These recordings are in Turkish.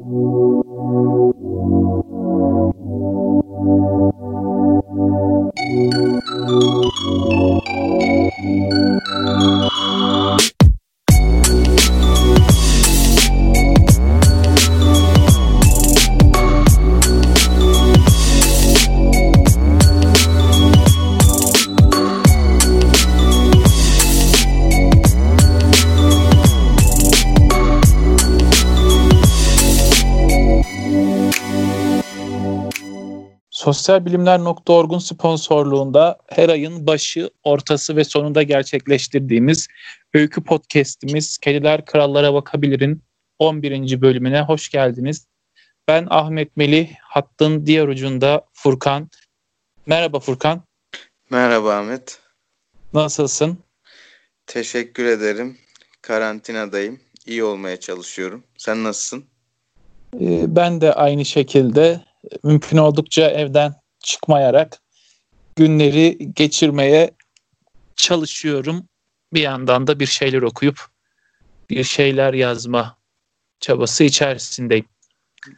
Sosyalbilimler.org'un sponsorluğunda her ayın başı, ortası ve sonunda gerçekleştirdiğimiz öykü podcast'imiz Kediler Krallara Bakabilir'in 11. bölümüne hoş geldiniz. Ben Ahmet Melih, hattın diğer ucunda Furkan. Merhaba Furkan. Merhaba Ahmet. Nasılsın? Teşekkür ederim. Karantinadayım. İyi olmaya çalışıyorum. Sen nasılsın? Ben de aynı şekilde. Mümkün oldukça evden çıkmayarak günleri geçirmeye çalışıyorum. Bir yandan da bir şeyler okuyup bir şeyler yazma çabası içerisindeyim.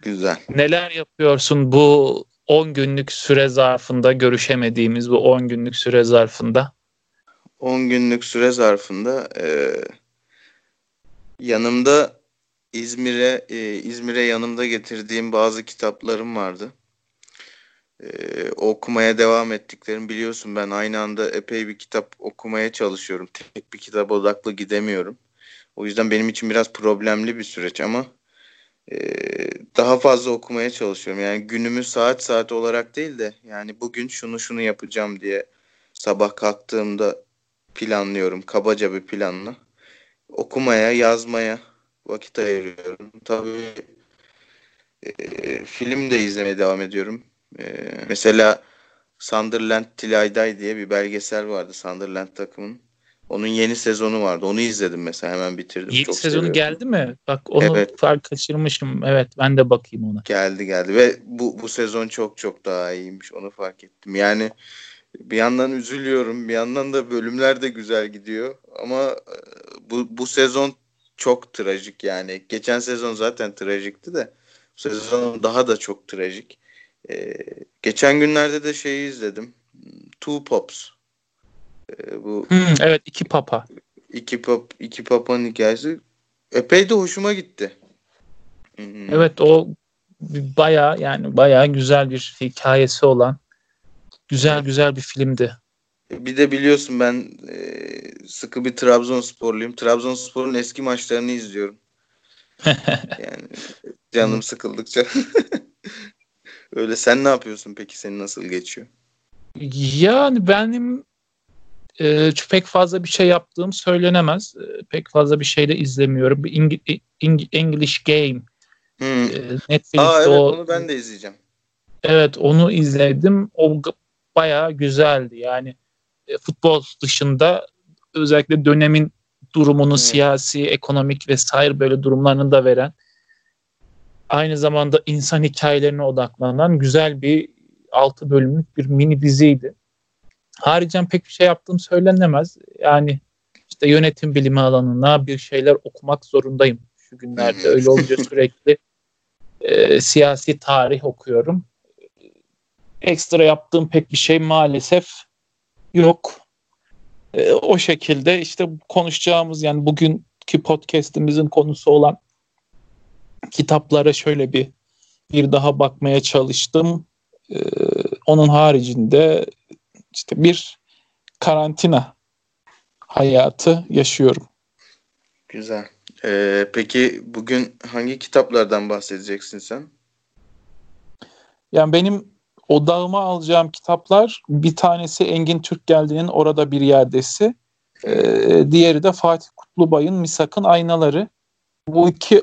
Güzel. Neler yapıyorsun bu 10 günlük süre zarfında, görüşemediğimiz bu 10 günlük süre zarfında? 10 günlük süre zarfında yanımda İzmir'e yanımda getirdiğim bazı kitaplarım vardı. Okumaya devam ettiklerim, biliyorsun ben aynı anda epey bir kitap okumaya çalışıyorum. Tek bir kitap odaklı gidemiyorum. O yüzden benim için biraz problemli bir süreç ama daha fazla okumaya çalışıyorum. Yani günümü saat saat olarak değil de yani bugün şunu yapacağım diye sabah kalktığımda planlıyorum. Kabaca bir planla. Okumaya, yazmaya vakit ayırıyorum. Tabii film de izlemeye devam ediyorum. Mesela Sunderland Till I Die diye bir belgesel vardı, Sunderland takımın. Onun yeni sezonu vardı. Onu izledim mesela, hemen bitirdim. Yeni sezonu geldi mi? Bak onu fark kaçırmışım. Evet, ben de bakayım ona. Geldi ve bu sezon çok daha iyiymiş. Onu fark ettim. Yani bir yandan üzülüyorum, bir yandan da bölümler de güzel gidiyor. Ama bu sezon çok trajik yani. Geçen sezon zaten trajikti de bu sezon daha da çok trajik. Geçen günlerde de şeyi izledim. Two Popes. Evet, iki papa. İki papanın hikayesi. Epey de hoşuma gitti. Evet, o bayağı güzel bir hikayesi olan güzel bir filmdi. Bir de biliyorsun ben sıkı bir Trabzonsporluyum. Trabzonspor'un eski maçlarını izliyorum. Yani canım sıkıldıkça. Öyle. Sen ne yapıyorsun peki? Senin nasıl geçiyor? Yani benim pek fazla bir şey yaptığım söylenemez. Pek fazla bir şey de izlemiyorum. English Game. Netflix'te evet, onu ben de izleyeceğim. Evet, onu izledim. O bayağı güzeldi. Yani futbol dışında özellikle dönemin durumunu, siyasi, ekonomik vesaire böyle durumlarını da veren, aynı zamanda insan hikayelerine odaklanan güzel bir 6 bölümlük bir mini diziydi. Haricen pek bir şey yaptığım söylenemez. Yani işte yönetim bilimi alanına bir şeyler okumak zorundayım şu günlerde. Öyle olunca sürekli siyasi tarih okuyorum. Ekstra yaptığım pek bir şey maalesef yok. O şekilde işte konuşacağımız, yani bugünkü podcast'imizin konusu olan kitaplara şöyle bir daha bakmaya çalıştım. Onun haricinde işte bir karantina hayatı yaşıyorum. Güzel. Peki bugün hangi kitaplardan bahsedeceksin sen? Yani benim odağıma alacağım kitaplar, bir tanesi Engin Türk geldiğinin Orada Bir Yerdesi. Diğeri de Fatih Kutlubay'ın Misak'ın Aynaları. Bu iki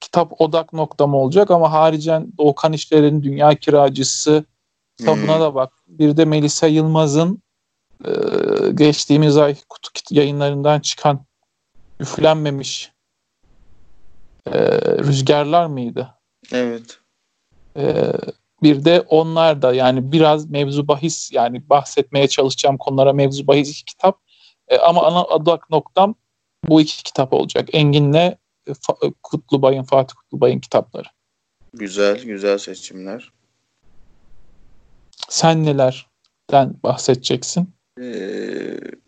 kitap odak noktam olacak ama haricen Doğukan İşler'in Dünya Kiracısı kitabına da bak. Bir de Melisa Yılmaz'ın geçtiğimiz ay Kutu Yayınlarından çıkan Üflenmemiş Rüzgarlar mıydı? Evet. Bir de onlar da yani biraz mevzu bahis, yani bahsetmeye çalışacağım konulara mevzu bahis iki kitap. Ama ana odak noktam bu iki kitap olacak. Engin'le Fatih Kutlubay'ın kitapları. Güzel, güzel seçimler. Sen nelerden bahsedeceksin?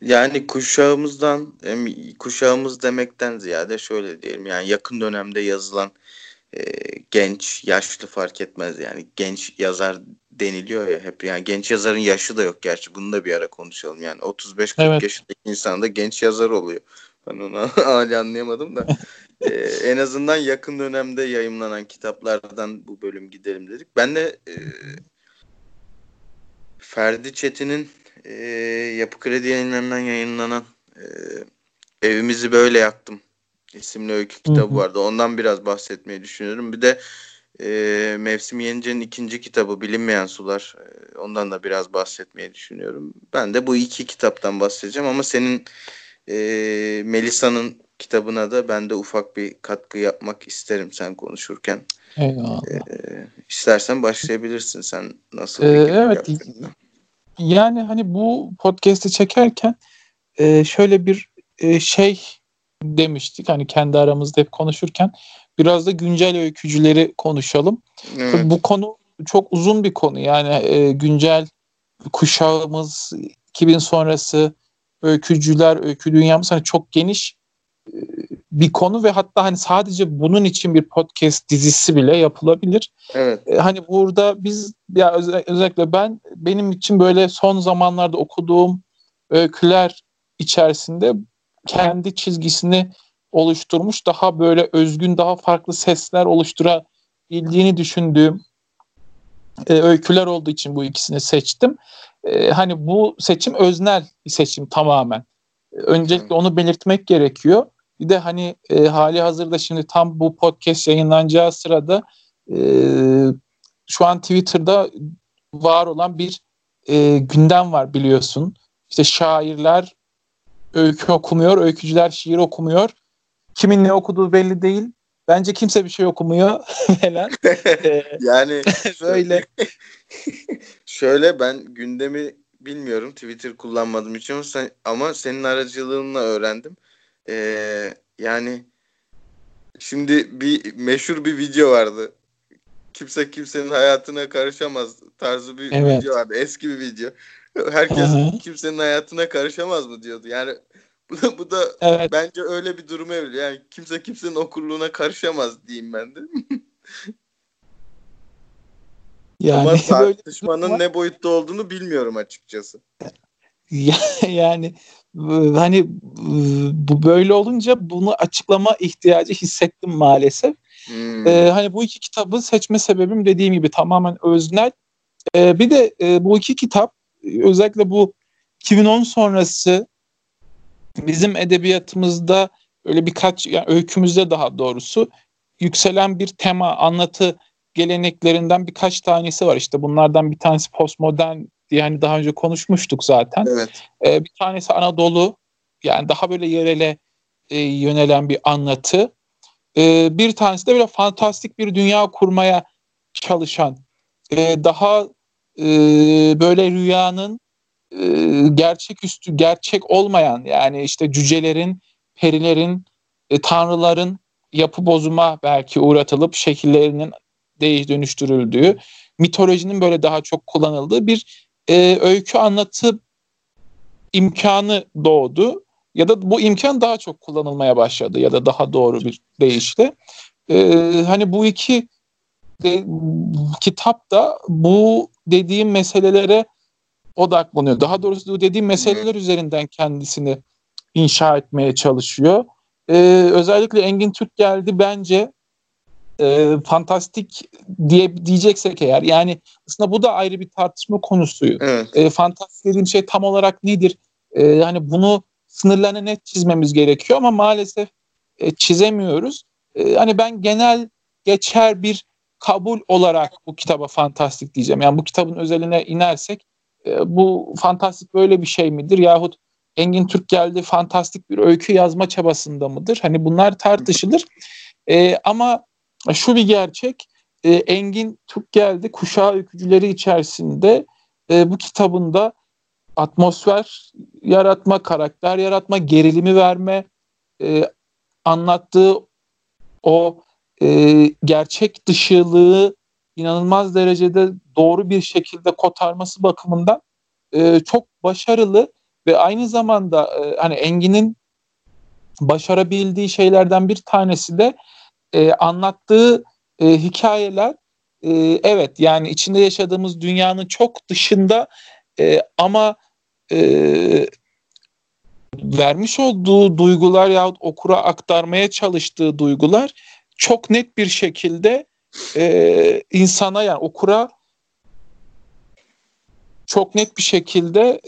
Yani kuşağımızdan, kuşağımız demekten ziyade şöyle diyelim, yani yakın dönemde yazılan genç, yaşlı fark etmez, yani genç yazar deniliyor ya hep, yani genç yazarın yaşı da yok gerçi, bunu da bir ara konuşalım, yani 35-40 evet, yaşındaki insan da genç yazar oluyor. Ben onu hala anlayamadım da en azından yakın dönemde yayımlanan kitaplardan bu bölüm gidelim dedik. Ben de Ferdi Çetin'in Yapı Kredi Yayınları'ndan yayınlanan Evimizi Böyle Yaktım isimli öykü kitabı vardı. Ondan biraz bahsetmeyi düşünüyorum. Bir de Mevsim Yenice'nin ikinci kitabı Bilinmeyen Sular. Ondan da biraz bahsetmeyi düşünüyorum. Ben de bu iki kitaptan bahsedeceğim ama senin Melisa'nın kitabına da ben de ufak bir katkı yapmak isterim sen konuşurken. Eyvallah. İstersen başlayabilirsin. Sen nasıl bir evet yaptın? Yani hani bu podcast'i çekerken şöyle bir şey demiştik, hani kendi aramızda hep konuşurken biraz da güncel öykücüleri konuşalım. Evet. Bu konu çok uzun bir konu, yani güncel kuşağımız, 2000 sonrası öykücüler, öykü dünyamız hani çok geniş bir konu ve hatta hani sadece bunun için bir podcast dizisi bile yapılabilir. Evet. Hani burada biz, ya özellikle benim için böyle son zamanlarda okuduğum öyküler içerisinde kendi çizgisini oluşturmuş, daha böyle özgün, daha farklı sesler oluşturabildiğini düşündüğüm öyküler olduğu için bu ikisini seçtim. Hani bu seçim öznel bir seçim tamamen. Öncelikle onu belirtmek gerekiyor. Bir de hani hali hazırda şimdi tam bu podcast yayınlanacağı sırada şu an Twitter'da var olan bir gündem var, biliyorsun. İşte şairler öykü okumuyor, öykücüler şiir okumuyor. Kimin ne okuduğu belli değil. Bence kimse bir şey okumuyor. Yani böyle. Şöyle, ben gündemi bilmiyorum, Twitter kullanmadığım için, ama senin aracılığınla öğrendim. Yani şimdi meşhur bir video vardı. Kimse kimsenin hayatına karışamaz tarzı bir evet, video vardı. Eski bir video. Herkes kimsenin hayatına karışamaz mı diyordu. Yani bu da evet, bence öyle bir durum evliliyor. Yani kimse kimsenin okurluğuna karışamaz diyeyim ben de. Yani ama tartışmanın ne boyutta olduğunu bilmiyorum açıkçası. Yani hani bu böyle olunca bunu açıklama ihtiyacı hissettim maalesef. Hani bu iki kitabı seçme sebebim dediğim gibi tamamen öznel. Bir de bu iki kitap özellikle bu 2010 sonrası bizim edebiyatımızda öyle birkaç, yani öykümüzde daha doğrusu yükselen bir tema, anlatı geleneklerinden birkaç tanesi var. İşte bunlardan bir tanesi postmodern diye hani daha önce konuşmuştuk zaten. Evet. Bir tanesi Anadolu, yani daha böyle yerele yönelen bir anlatı. Bir tanesi de böyle fantastik bir dünya kurmaya çalışan, daha böyle rüyanın gerçeküstü, gerçek olmayan, yani işte cücelerin, perilerin, tanrıların yapı bozuma belki uğratılıp şekillerinin dönüştürüldüğü, mitolojinin böyle daha çok kullanıldığı bir öykü anlatı imkanı doğdu. Ya da bu imkan daha çok kullanılmaya başladı, ya da daha doğru bir deyişle. Hani bu iki kitap da bu dediğim meselelere odaklanıyor. Daha doğrusu bu dediğim meseleler üzerinden kendisini inşa etmeye çalışıyor. Özellikle Engin Türk geldi bence. Fantastik diyeceksek eğer, yani aslında bu da ayrı bir tartışma konusu. Evet. Fantastik dediğim şey tam olarak nedir? Yani bunu sınırlarını net çizmemiz gerekiyor ama maalesef çizemiyoruz. Hani ben genel geçer bir kabul olarak bu kitaba fantastik diyeceğim. Yani bu kitabın özeline inersek bu fantastik böyle bir şey midir? Yahut Engin Türk geldi fantastik bir öykü yazma çabasında mıdır? Hani bunlar tartışılır. Ama şu bir gerçek, Engin Türk geldi kuşağı öykücüleri içerisinde bu kitabında atmosfer yaratma, karakter yaratma, gerilimi verme, anlattığı o gerçek dışılığı inanılmaz derecede doğru bir şekilde kotarması bakımından çok başarılı ve aynı zamanda hani Engin'in başarabildiği şeylerden bir tanesi de anlattığı hikayeler, evet yani içinde yaşadığımız dünyanın çok dışında ama vermiş olduğu duygular yahut okura aktarmaya çalıştığı duygular çok net bir şekilde insana, yani okura çok net bir şekilde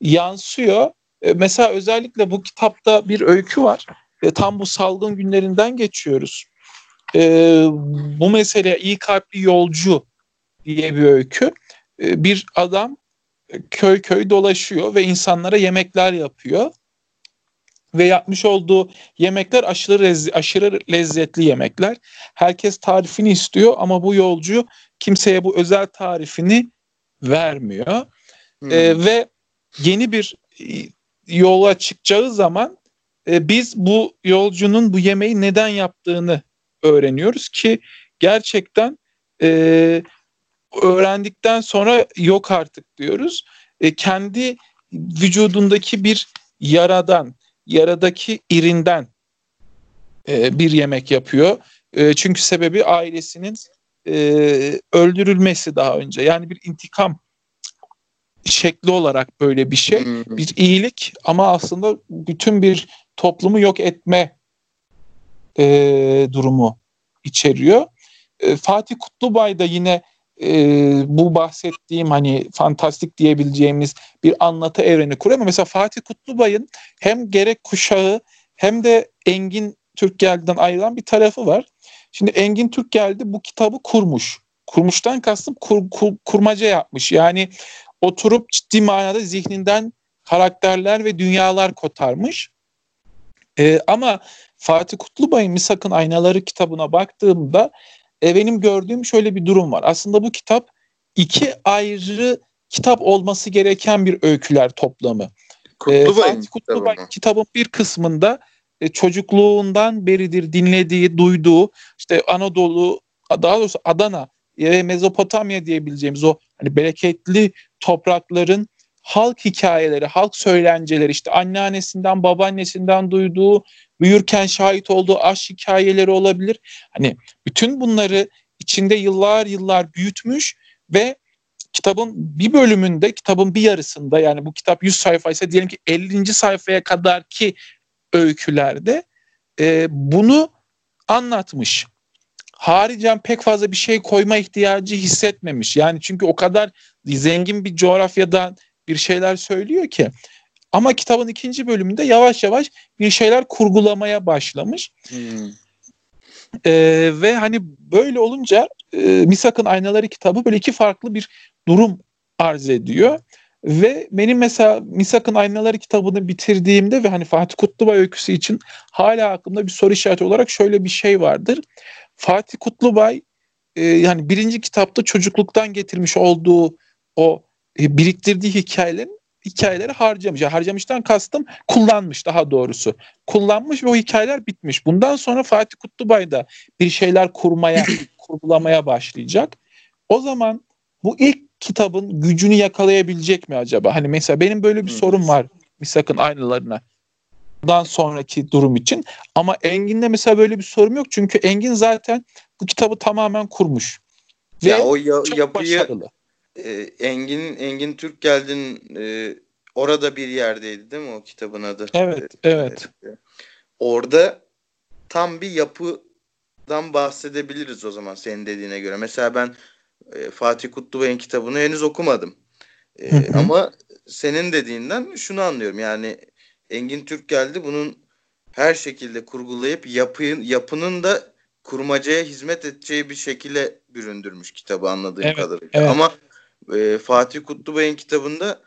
yansıyor. Mesela özellikle bu kitapta bir öykü var. Tam bu salgın günlerinden geçiyoruz. Bu mesele iyi kalpli yolcu diye bir öykü. Bir adam köy köy dolaşıyor ve insanlara yemekler yapıyor. Ve yapmış olduğu yemekler aşırı lezzetli yemekler. Herkes tarifini istiyor ama bu yolcu kimseye bu özel tarifini vermiyor. Ve yeni bir yola çıkacağı zaman biz bu yolcunun bu yemeği neden yaptığını öğreniyoruz ki gerçekten öğrendikten sonra yok artık diyoruz. Kendi vücudundaki bir yaradaki irinden bir yemek yapıyor. Çünkü sebebi ailesinin öldürülmesi daha önce. Yani bir intikam şekli olarak böyle bir şey. Bir iyilik ama aslında bütün bir toplumu yok etme durumu içeriyor. Fatih Kutlubay da yine bu bahsettiğim hani fantastik diyebileceğimiz bir anlatı evreni kuruyor ama mesela Fatih Kutlubay'ın hem gerek kuşağı hem de Engin Türkgel'den ayrılan bir tarafı var. Şimdi Engin Türkgel'de bu kitabı kurmuş. Kurmuştan kastım kurmaca yapmış. Yani oturup ciddi manada zihninden karakterler ve dünyalar kotarmış. Ama Fatih Kutlubay'ın Misak'ın Aynaları kitabına baktığımda benim gördüğüm şöyle bir durum var. Aslında bu kitap iki ayrı kitap olması gereken bir öyküler toplamı. Fatih Kutlubay kitabın bir kısmında çocukluğundan beridir dinlediği, duyduğu işte Anadolu, daha doğrusu Adana ve Mezopotamya diyebileceğimiz o hani bereketli toprakların halk hikayeleri, halk söylenceleri, işte anneannesinden, babaannesinden duyduğu, büyürken şahit olduğu aşk hikayeleri olabilir. Hani bütün bunları içinde yıllar büyütmüş ve kitabın bir bölümünde, kitabın bir yarısında, yani bu kitap 100 sayfaysa diyelim ki 50. sayfaya kadarki öykülerde bunu anlatmış. Haricen pek fazla bir şey koyma ihtiyacı hissetmemiş. Yani çünkü o kadar zengin bir coğrafyadan bir şeyler söylüyor ki. Ama kitabın ikinci bölümünde yavaş yavaş bir şeyler kurgulamaya başlamış. Ve hani böyle olunca Misak'ın Aynaları kitabı böyle iki farklı bir durum arz ediyor. Ve benim mesela Misak'ın Aynaları kitabını bitirdiğimde ve hani Fatih Kutlubay öyküsü için hala aklımda bir soru işareti olarak şöyle bir şey vardır. Fatih Kutlubay yani birinci kitapta çocukluktan getirmiş olduğu o biriktirdiği hikayeleri harcamış. Yani harcamıştan kastım kullanmış daha doğrusu. Kullanmış ve o hikayeler bitmiş. Bundan sonra Fatih Kutlubay da bir şeyler kurgulamaya başlayacak. O zaman bu ilk kitabın gücünü yakalayabilecek mi acaba? Hani mesela benim böyle bir sorum var Misak'ın Aynalarına. Bundan sonraki durum için. Ama Engin'de mesela böyle bir sorum yok. Çünkü Engin zaten bu kitabı tamamen kurmuş. Ve ya o yapıyı başarılı. Engin Türk geldin orada bir yerdeydi değil mi o kitabın adı? Evet. Orada tam bir yapıdan bahsedebiliriz o zaman senin dediğine göre. Mesela ben Fatih Kutlubay'ın kitabını henüz okumadım. Ama senin dediğinden şunu anlıyorum. Yani Engin Türk geldi bunun her şekilde kurgulayıp yapının da kurmacaya hizmet edeceği bir şekilde büründürmüş kitabı anladığım kadarıyla. Evet. Ama Fatih Kutlubay'ın kitabında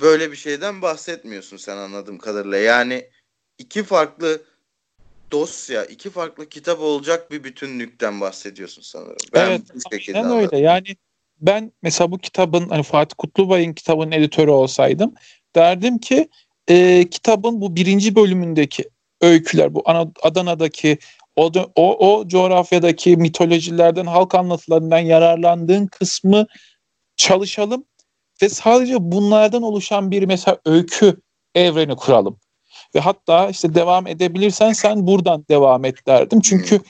böyle bir şeyden bahsetmiyorsun sen anladığım kadarıyla. Yani iki farklı dosya, iki farklı kitap olacak bir bütünlükten bahsediyorsun sanırım. Ben evet, aynen öyle. Yani ben mesela bu kitabın, hani Fatih Kutlubay'ın kitabının editörü olsaydım derdim ki kitabın bu birinci bölümündeki öyküler, bu Adana'daki o coğrafyadaki mitolojilerden, halk anlatılarından yararlandığın kısmı çalışalım ve sadece bunlardan oluşan bir mesela öykü evreni kuralım. Ve hatta işte devam edebilirsen sen buradan devam et derdim. Çünkü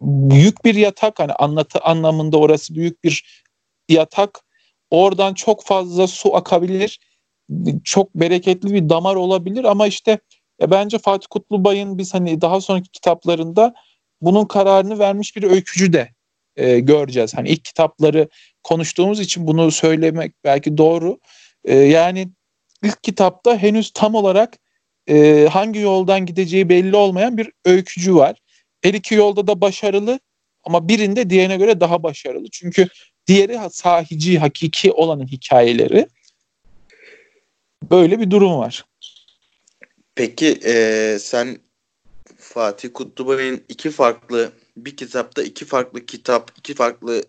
büyük bir yatak, hani anlatı anlamında orası büyük bir yatak. Oradan çok fazla su akabilir. Çok bereketli bir damar olabilir ama işte bence Fatih Kutlubay'ın biz hani daha sonraki kitaplarında bunun kararını vermiş bir öykücü de göreceğiz. Hani ilk kitapları konuştuğumuz için bunu söylemek belki doğru. Yani ilk kitapta henüz tam olarak hangi yoldan gideceği belli olmayan bir öykücü var. Her iki yolda da başarılı ama birinde diğerine göre daha başarılı. Çünkü diğeri sahici, hakiki olanın hikayeleri. Böyle bir durum var. Peki sen Fatih Kutlubay'ın iki farklı, bir kitapta iki farklı kitap, iki farklı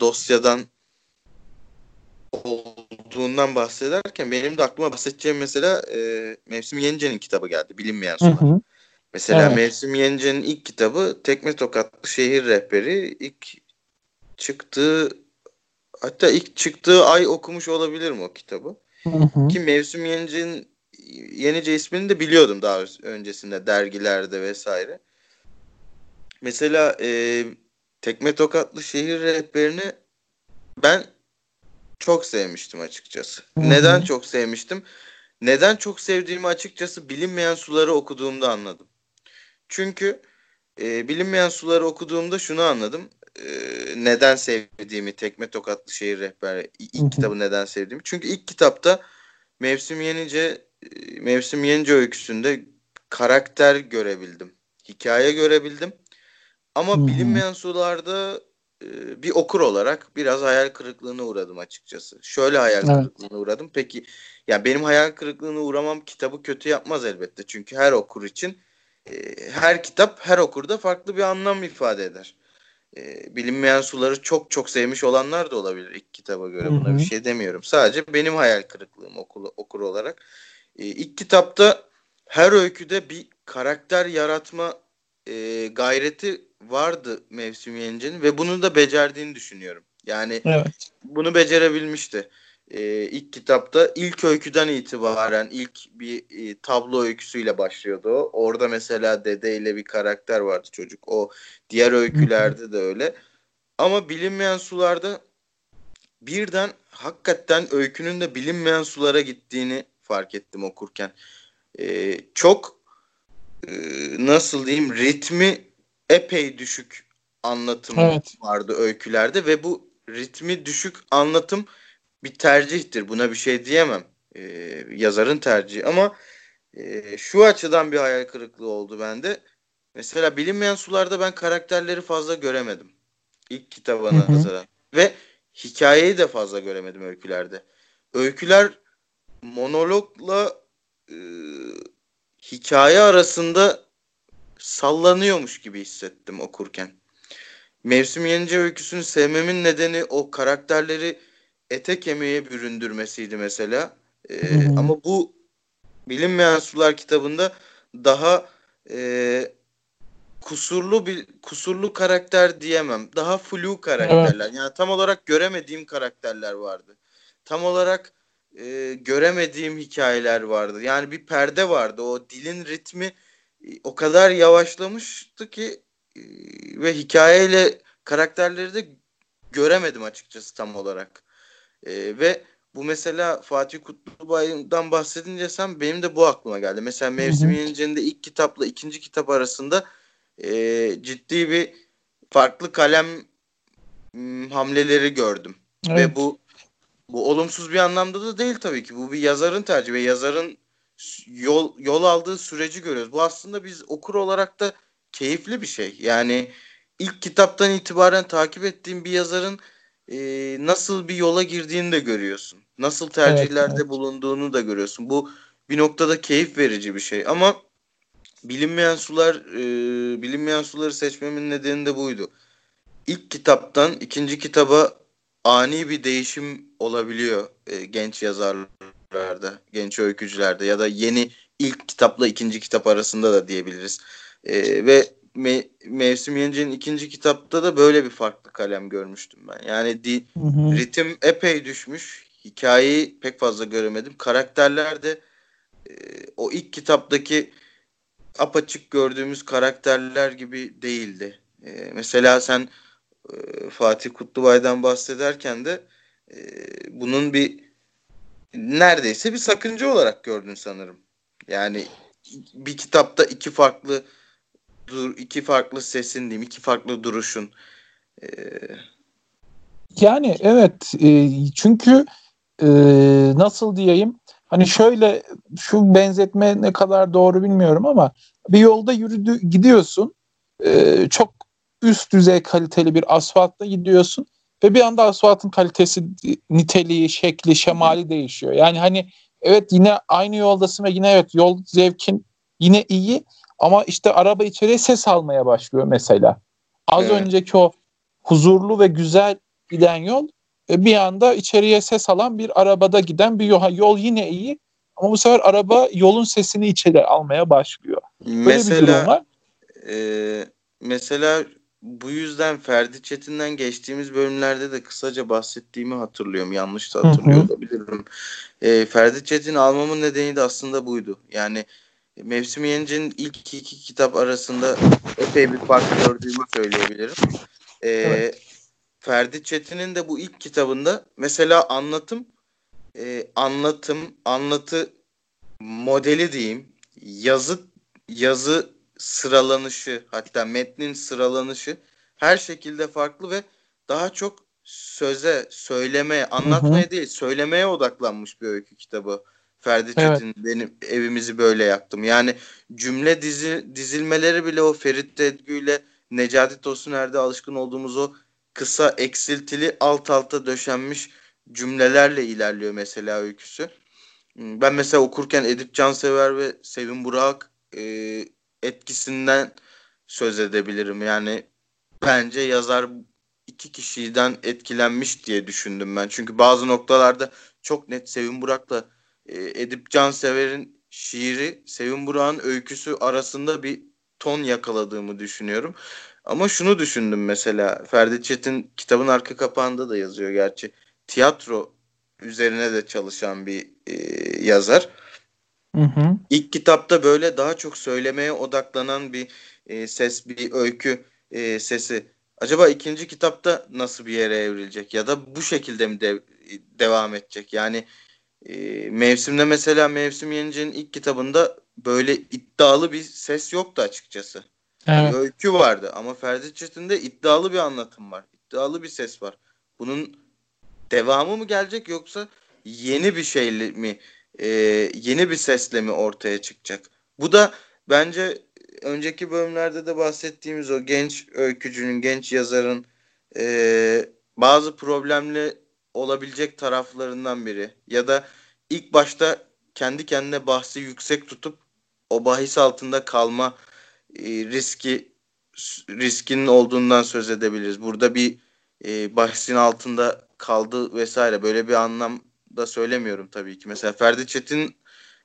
dosyadan olduğundan bahsederken benim de aklıma bahsedeceğim mesela Mevsim Yenice'nin kitabı geldi. Bilinmeyen Sular. Hı hı. Mesela evet. Mevsim Yenice'nin ilk kitabı Tekme Tokat Şehir Rehberi. İlk çıktığı, hatta ilk çıktığı ay okumuş olabilirim o kitabı. Hı hı. Ki Mevsim Yenice ismini de biliyordum daha öncesinde dergilerde vesaire. Mesela Tekme Tokatlı Şehir Rehberini ben çok sevmiştim açıkçası. Hı hı. Neden çok sevmiştim? Neden çok sevdiğimi açıkçası Bilinmeyen Suları okuduğumda anladım. Çünkü Bilinmeyen Suları okuduğumda şunu anladım. Neden sevdiğimi, Tekme Tokatlı Şehir Rehberi ilk kitabı neden sevdiğimi. Çünkü ilk kitapta Mevsim Yenice öyküsünde karakter görebildim. Hikaye görebildim. Ama Bilinmeyen Sularda bir okur olarak biraz hayal kırıklığına uğradım açıkçası. Şöyle hayal kırıklığına uğradım. Peki yani benim hayal kırıklığına uğramam kitabı kötü yapmaz elbette. Çünkü her okur için her kitap her okurda farklı bir anlam ifade eder. Bilinmeyen Suları çok çok sevmiş olanlar da olabilir ilk kitaba göre, buna bir şey demiyorum. Sadece benim hayal kırıklığım okur olarak. İlk kitapta her öyküde bir karakter yaratma gayreti vardı Mevsim Yenice'nin ve bunu da becerdiğini düşünüyorum. Yani evet, bunu becerebilmişti. İlk kitapta ilk öyküden itibaren ilk bir tablo öyküsüyle başlıyordu o. Orada mesela dedeyle bir karakter vardı, çocuk. O diğer öykülerde de öyle. Ama Bilinmeyen Sularda birden hakikaten öykünün de bilinmeyen sulara gittiğini fark ettim okurken. Çok nasıl diyeyim, ritmi epey düşük anlatım vardı öykülerde ve bu ritmi düşük anlatım bir tercihtir. Buna bir şey diyemem. Yazarın tercihi ama şu açıdan bir hayal kırıklığı oldu bende. Mesela Bilinmeyen Sularda ben karakterleri fazla göremedim İlk kitabına nazaran. Ve hikayeyi de fazla göremedim öykülerde. Öyküler monologla hikaye arasında sallanıyormuş gibi hissettim okurken. Mevsim Yenice öyküsünü sevmemin nedeni o karakterleri ete kemiğe büründürmesiydi mesela. Ama bu Bilinmeyen Sular kitabında daha kusurlu karakter diyemem. Daha flu karakterler. Evet. Yani tam olarak göremediğim karakterler vardı. Tam olarak göremediğim hikayeler vardı. Yani bir perde vardı. O dilin ritmi o kadar yavaşlamıştı ki ve hikayeyle karakterleri de göremedim açıkçası tam olarak. Ve bu mesela Fatih Kutlubay'dan bahsedince sen, benim de bu aklıma geldi. Mesela Mevsim Yenice'nin de ilk kitapla ikinci kitap arasında ciddi bir farklı kalem hamleleri gördüm. Evet. Ve bu olumsuz bir anlamda da değil tabii ki. Bu bir yazarın tercihi ve yazarın yol aldığı süreci görüyoruz. Bu aslında biz okur olarak da keyifli bir şey. Yani ilk kitaptan itibaren takip ettiğim bir yazarın nasıl bir yola girdiğini de görüyorsun. Nasıl tercihlerde bulunduğunu da görüyorsun. Bu bir noktada keyif verici bir şey. Ama Bilinmeyen Suları seçmemin nedeni de buydu. İlk kitaptan ikinci kitaba ani bir değişim olabiliyor genç yazarlarda, genç öykücülerde ya da yeni ilk kitapla ikinci kitap arasında da diyebiliriz. Ve Mevsim Yenice'nin ikinci kitapta da böyle bir farklı kalem görmüştüm ben. Yani ritim epey düşmüş. Hikayeyi pek fazla göremedim. Karakterler de o ilk kitaptaki apaçık gördüğümüz karakterler gibi değildi. Mesela sen Fatih Kutlubay'dan bahsederken de bunun bir neredeyse bir sakınca olarak gördün sanırım. Yani bir kitapta iki farklı sesin diyeyim, iki farklı duruşun. Yani evet, çünkü nasıl diyeyim? Hani şöyle, şu benzetme ne kadar doğru bilmiyorum ama bir yolda gidiyorsun, çok üst düzey kaliteli bir asfaltta gidiyorsun ve bir anda asfaltın kalitesi, niteliği, şekli, şemali değişiyor. Yani hani evet, yine aynı yoldasın ve yine evet, yol zevkin yine iyi ama işte araba içeriye ses almaya başlıyor mesela. Az önceki o huzurlu ve güzel giden yol bir anda içeriye ses alan bir arabada giden bir yol. Yol yine iyi ama bu sefer araba yolun sesini içeri almaya başlıyor. Böyle mesela, bir durum var. Mesela bu yüzden Ferdi Çetin'den geçtiğimiz bölümlerde de kısaca bahsettiğimi hatırlıyorum. Yanlış da hatırlıyor olabilirim. Ferdi Çetin almamın nedeni de aslında buydu. Yani Mevsim Yenice'nin ilk iki kitap arasında epey bir fark gördüğümü söyleyebilirim. Evet. Ferdi Çetin'in de bu ilk kitabında mesela anlatı modeli diyeyim, yazı sıralanışı, hatta metnin sıralanışı her şekilde farklı ve daha çok söze, söylemeye, anlatmaya değil, söylemeye odaklanmış bir öykü kitabı. Ferdi Çetin, benim evimizi böyle yaktım. Yani cümle dizilmeleri bile o Ferit Tedgi ile Necati Tosuner'de alışkın olduğumuz o kısa, eksiltili, alt alta döşenmiş cümlelerle ilerliyor mesela öyküsü. Ben mesela okurken Edib Cansever ve Sevim Burak etkisinden söz edebilirim. Yani bence yazar iki kişiden etkilenmiş diye düşündüm ben. Çünkü bazı noktalarda çok net Sevim Burak'la Edip Cansever'in şiiri, Sevim Burak'ın öyküsü arasında bir ton yakaladığımı düşünüyorum. Ama şunu düşündüm mesela, Ferdi Çetin kitabın arka kapağında da yazıyor gerçi. Tiyatro üzerine de çalışan bir yazar. İlk kitapta böyle daha çok söylemeye odaklanan bir ses, bir öykü sesi. Acaba ikinci kitapta nasıl bir yere evrilecek ya da bu şekilde mi devam edecek? Yani Mevsim'de mesela Mevsim Yenice'nin ilk kitabında böyle iddialı bir ses yoktu açıkçası. Evet. Yani öykü vardı ama Ferdi Çetin'de iddialı bir anlatım var. İddialı bir ses var. Bunun devamı mı gelecek yoksa yeni bir şey mi, yeni bir sesle mi ortaya çıkacak? Bu da bence önceki bölümlerde de bahsettiğimiz o genç öykücünün, genç yazarın bazı problemli olabilecek taraflarından biri. Ya da ilk başta kendi kendine bahsi yüksek tutup o bahis altında kalma riskinin olduğundan söz edebiliriz. Burada bir bahsin altında kaldı vesaire. Böyle bir anlamda söylemiyorum tabii ki. Mesela Ferdi Çetin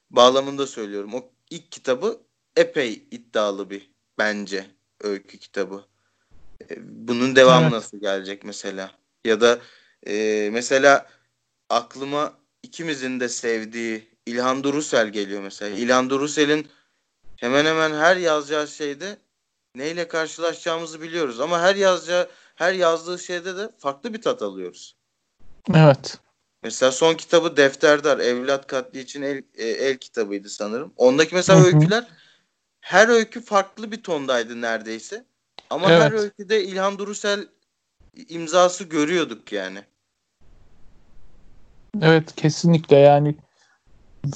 bağlamında söylüyorum. O ilk kitabı epey iddialı bir bence öykü kitabı. Bunun devamı nasıl gelecek mesela? Ya da mesela aklıma ikimizin de sevdiği İlhan Durussel geliyor mesela. İlhan Durussel'in hemen hemen her yazacağı şeyde neyle karşılaşacağımızı biliyoruz ama her yazdığı şeyde de farklı bir tat alıyoruz. Evet. Mesela son kitabı Defterdar, Evlat Katli için el kitabıydı sanırım. Ondaki mesela öyküler, her öykü farklı bir tondaydı neredeyse. Ama her öyküde İlhan Durussel imzası görüyorduk yani. Evet, kesinlikle yani.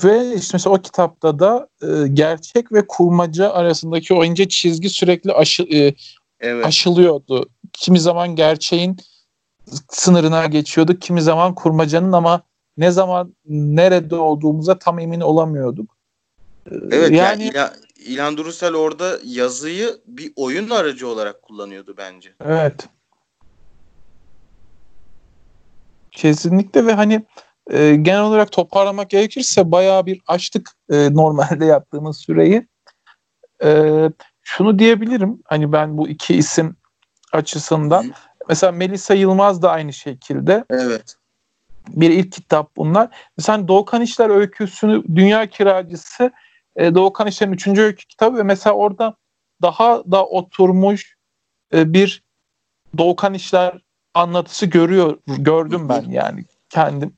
Ve işte mesela o kitapta da gerçek ve kurmaca arasındaki o ince çizgi sürekli aşılıyordu. Kimi zaman gerçeğin sınırına geçiyorduk, kimi zaman kurmacanın ama ne zaman nerede olduğumuza tam emin olamıyorduk. Evet, yani İlhan Durussel orada yazıyı bir oyun aracı olarak kullanıyordu bence. Evet. Kesinlikle ve hani genel olarak toparlamak gerekirse bayağı bir açtık normalde yaptığımız süreyi. şunu diyebilirim. Hani ben bu iki isim açısından. Hı. Mesela Melisa Yılmaz da aynı şekilde. Evet. Bir ilk kitap bunlar. Mesela Doğukan İşler öyküsünü, Dünya Kiracısı, Doğukan İşler'in 3. öykü kitabı ve mesela orada daha da oturmuş bir Doğukan İşler anlatısı gördüm ben yani kendim.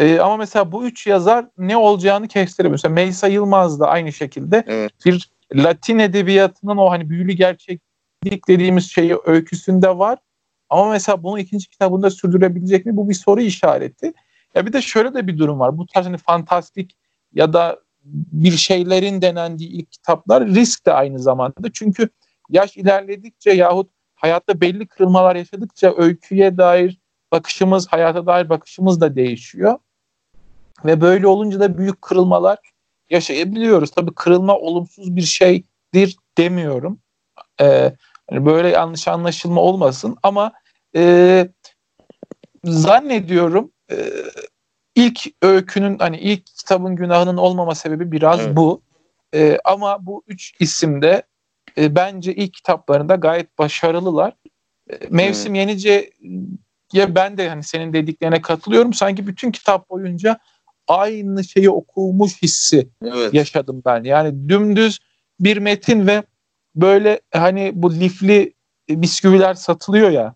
Ama mesela bu üç yazar ne olacağını kestiremiyor. Mesela Melisa Yılmaz da aynı şekilde evet. Bir Latin edebiyatının o hani büyülü gerçeklik dediğimiz şeyi öyküsünde var. Ama mesela bunu ikinci kitabında sürdürebilecek mi? Bu bir soru işareti. Ya bir de şöyle de bir durum var. Bu tarz hani fantastik ya da bir şeylerin denendiği ilk kitaplar risk de aynı zamanda. Çünkü yaş ilerledikçe yahut hayatta belli kırılmalar yaşadıkça öyküye dair bakışımız, hayata dair bakışımız da değişiyor. Ve böyle olunca da büyük kırılmalar yaşayabiliyoruz. Tabii kırılma olumsuz bir şeydir demiyorum. Böyle yanlış anlaşılma olmasın ama zannediyorum ilk öykünün hani ilk kitabın günahının olmama sebebi biraz evet. Bu. Ama bu üç isim de bence ilk kitaplarında gayet başarılılar. Mevsim Yenice'ye ben de hani senin dediklerine katılıyorum. Sanki bütün kitap boyunca aynı şeyi okumuş hissi evet. Yaşadım ben. Yani dümdüz bir metin ve böyle hani bu lifli bisküviler satılıyor ya.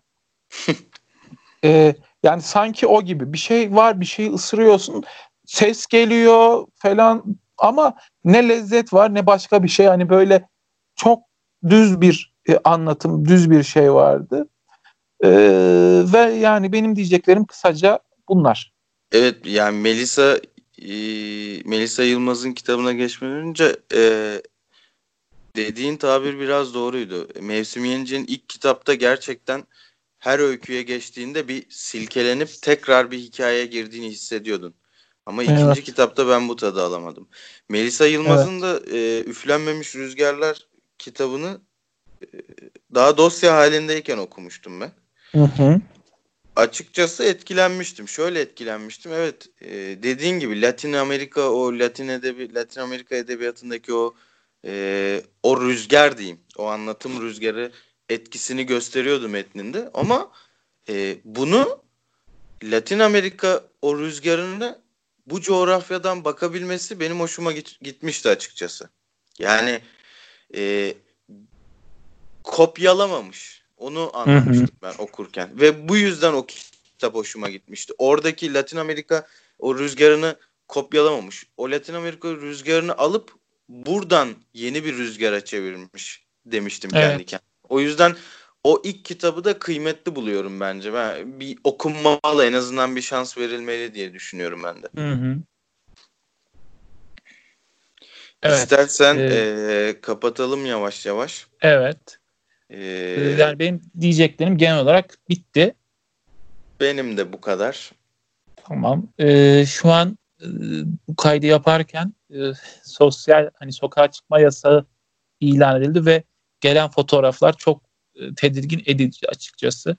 Yani sanki o gibi bir şey var, bir şeyi ısırıyorsun, ses geliyor falan ama ne lezzet var ne başka bir şey. Hani böyle çok düz bir anlatım, düz bir şey vardı. Ve yani benim diyeceklerim kısaca bunlar. Evet yani Melisa Yılmaz'ın kitabına geçmeden önce... Dediğin tabir biraz doğruydu. Mevsim Yenice'nin ilk kitapta gerçekten her öyküye geçtiğinde bir silkelenip tekrar bir hikayeye girdiğini hissediyordun. Ama ikinci evet. Kitapta ben bu tadı alamadım. Melisa Yılmaz'ın evet. Da Üflenmemiş Rüzgarlar kitabını daha dosya halindeyken okumuştum ben. Hı. Açıkçası etkilenmiştim. Şöyle etkilenmiştim. Evet dediğin gibi Latin Amerika edebiyatındaki o rüzgar diyeyim. O anlatım rüzgarı etkisini gösteriyordu metninde. Ama bunu Latin Amerika o rüzgarını bu coğrafyadan bakabilmesi benim hoşuma gitmişti açıkçası. Yani kopyalamamış. Onu anlamıştım ben okurken. Ve bu yüzden o kitap hoşuma gitmişti. Oradaki Latin Amerika o rüzgarını kopyalamamış. O Latin Amerika rüzgarını alıp buradan yeni bir rüzgara çevirmiş demiştim evet. Kendi kendime. O yüzden o ilk kitabı da kıymetli buluyorum bence. Ben bir okunmalı, en azından bir şans verilmeli diye düşünüyorum ben de. Hı-hı. Evet. İstersen kapatalım yavaş yavaş. Evet. Yani benim diyeceklerim genel olarak bitti. Benim de bu kadar. Tamam. Şu an bu kaydı yaparken sosyal hani sokağa çıkma yasağı ilan edildi ve gelen fotoğraflar çok tedirgin edici açıkçası.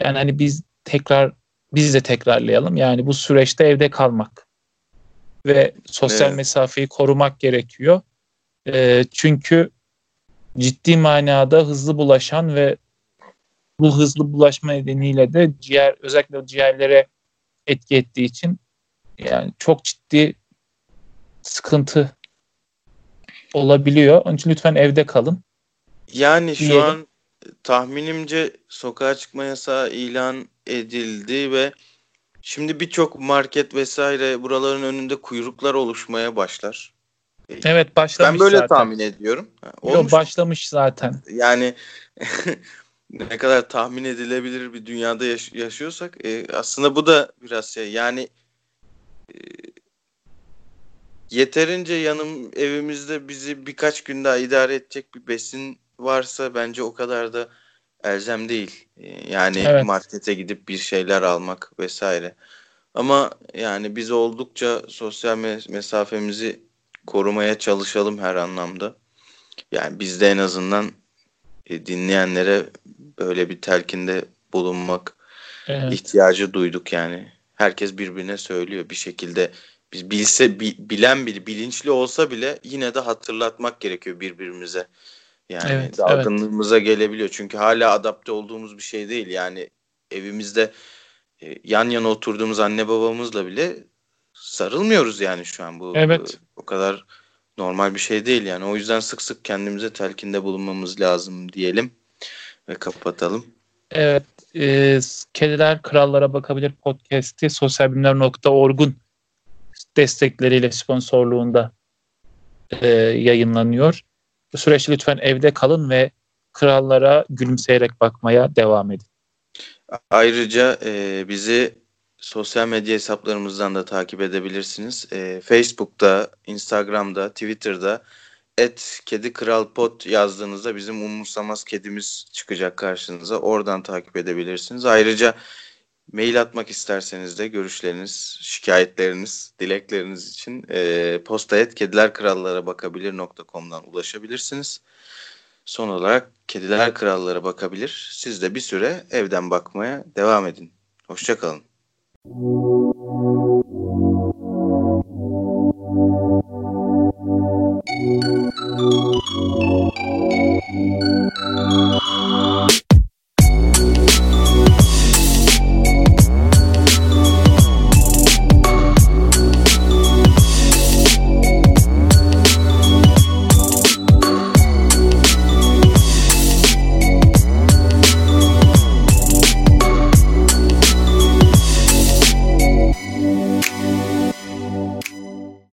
Yani hani biz de tekrarlayalım. Yani bu süreçte evde kalmak ve sosyal evet. Mesafeyi korumak gerekiyor. Çünkü ciddi manada hızlı bulaşan ve bu hızlı bulaşma nedeniyle de özellikle ciğerlere etki ettiği için yani çok ciddi sıkıntı olabiliyor. Onun için lütfen evde kalın. Yani şu an tahminimce sokağa çıkma yasağı ilan edildi ve şimdi birçok market vesaire buraların önünde kuyruklar oluşmaya başlar. Evet başlamış zaten. Ben böyle zaten tahmin ediyorum. Yok başlamış zaten. Yani ne kadar tahmin edilebilir bir dünyada yaşıyorsak aslında bu da biraz şey yani yeterince evimizde bizi birkaç gün daha idare edecek bir besin varsa bence o kadar da elzem değil. Yani evet. Markete gidip bir şeyler almak vesaire. Ama yani biz oldukça sosyal mesafemizi korumaya çalışalım her anlamda. Yani biz de en azından dinleyenlere böyle bir telkinde bulunmak evet. ihtiyacı duyduk yani. Herkes birbirine söylüyor bir şekilde. Biz bilen biri bilinçli olsa bile yine de hatırlatmak gerekiyor birbirimize. Yani evet, dalgınlığımıza gelebiliyor. Çünkü hala adapte olduğumuz bir şey değil. Yani evimizde yan yana oturduğumuz anne babamızla bile sarılmıyoruz yani şu an. Bu o kadar normal bir şey değil yani. O yüzden sık sık kendimize telkinde bulunmamız lazım diyelim ve kapatalım. Evet. Kediler Krallara Bakabilir podcast'i sosyalbilimler.org'un destekleriyle, sponsorluğunda yayınlanıyor. Bu süreçte lütfen evde kalın ve krallara gülümseyerek bakmaya devam edin. Ayrıca bizi sosyal medya hesaplarımızdan da takip edebilirsiniz. Facebook'ta, Instagram'da, Twitter'da @kedikralpod yazdığınızda bizim umursamaz kedimiz çıkacak karşınıza. Oradan takip edebilirsiniz. Ayrıca mail atmak isterseniz de görüşleriniz, şikayetleriniz, dilekleriniz için posta@kedilerkrallaraBakabilir.com'dan ulaşabilirsiniz. Son olarak Kediler Krallara Bakabilir. Siz de bir süre evden bakmaya devam edin. Hoşça kalın.